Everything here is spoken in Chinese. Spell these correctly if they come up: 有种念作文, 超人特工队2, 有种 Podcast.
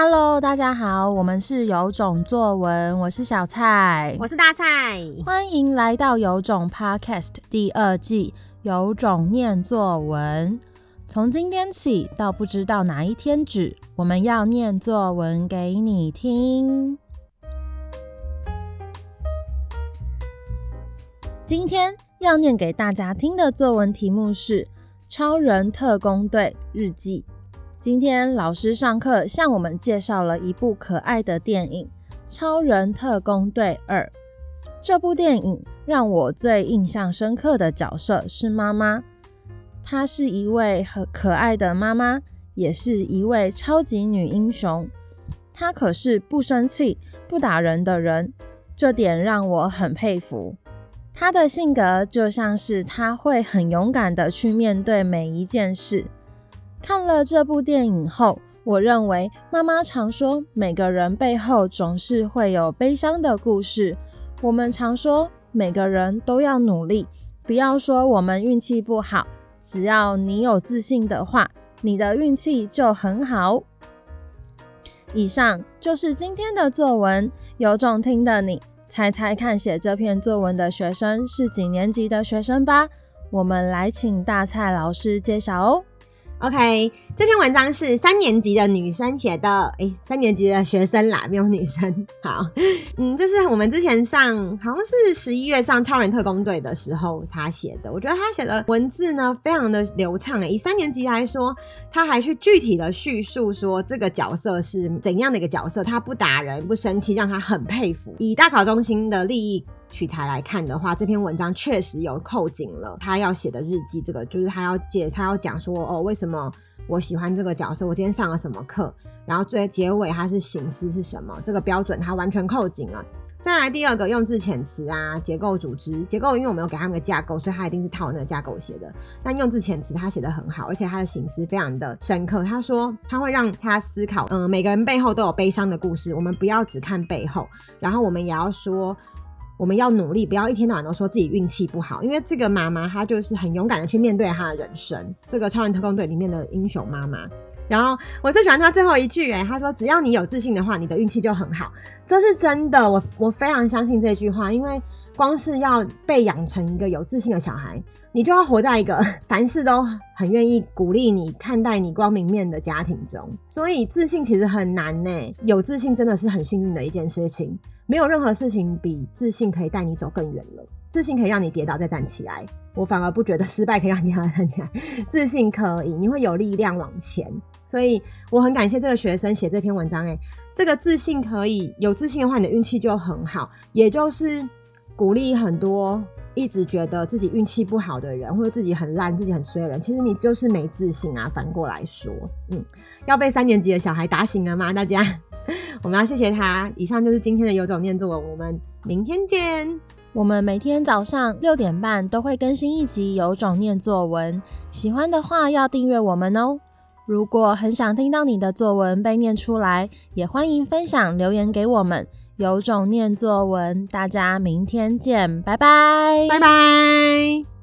Hello， 大家好，我们是有种作文，我是小蔡，我是大蔡，欢迎来到有种 Podcast 第二季，有种念作文。从今天起到不知道哪一天止，我们要念作文给你听。今天要念给大家听的作文题目是超人特工队日记。今天老师上课向我们介绍了一部可爱的电影《超人特工队2》。这部电影让我最印象深刻的角色是妈妈，她是一位很可爱的妈妈，也是一位超级女英雄。她可是不生气、不打人的人，这点让我很佩服。她的性格就像是她会很勇敢的去面对每一件事。看了这部电影后，我认为妈妈常说每个人背后总是会有悲伤的故事，我们常说每个人都要努力，不要说我们运气不好，只要你有自信的话，你的运气就很好。以上就是今天的作文，有种听的你猜猜看，写这篇作文的学生是几年级的学生吧，我们来请大蔡老师揭晓哦。OK， 这篇文章是3年级的女生写的，3年级的学生啦，没有女生。好，这是我们之前上，好像是11月上超人特工队的时候她写的。我觉得她写的文字呢，非常的流畅以3年级来说，她还去具体的叙述说这个角色是怎样的一个角色，她不打人、不生气，让她很佩服。以大考中心的利益取材来看的话，这篇文章确实有扣紧了他要写的日记，这个就是他要讲说为什么我喜欢这个角色，我今天上了什么课，然后最结尾他是省思是什么，这个标准他完全扣紧了。再来第二个，用字遣词啊，结构组织结构，因为我没有给他们个架构，所以他一定是套那个架构写的，但用字遣词他写得很好，而且他的省思非常的深刻。他说他会让他思考每个人背后都有悲伤的故事，我们不要只看背后，然后我们也要说我们要努力，不要一天到晚都说自己运气不好，因为这个妈妈她就是很勇敢的去面对她的人生，这个超人特工队里面的英雄妈妈。然后我最喜欢她最后一句她说只要你有自信的话，你的运气就很好。这是真的，我非常相信这句话，因为光是要被养成一个有自信的小孩，你就要活在一个凡事都很愿意鼓励你、看待你光明面的家庭中，所以自信其实很难有自信真的是很幸运的一件事情，没有任何事情比自信可以带你走更远了。自信可以让你跌倒再站起来，我反而不觉得失败可以让你跌倒再站起来，自信可以，你会有力量往前。所以我很感谢这个学生写这篇文章这个自信可以，有自信的话你的运气就很好，也就是鼓励很多一直觉得自己运气不好的人，或者自己很烂、自己很衰的人，其实你就是没自信啊，反过来说要被3年级的小孩打醒了吗大家？我们要谢谢他。以上就是今天的有种念作文，我们明天见。我们每天早上6点半都会更新一集有种念作文，喜欢的话要订阅我们哦。如果很想听到你的作文被念出来，也欢迎分享留言给我们。有种念作文，大家明天见，拜拜，拜拜。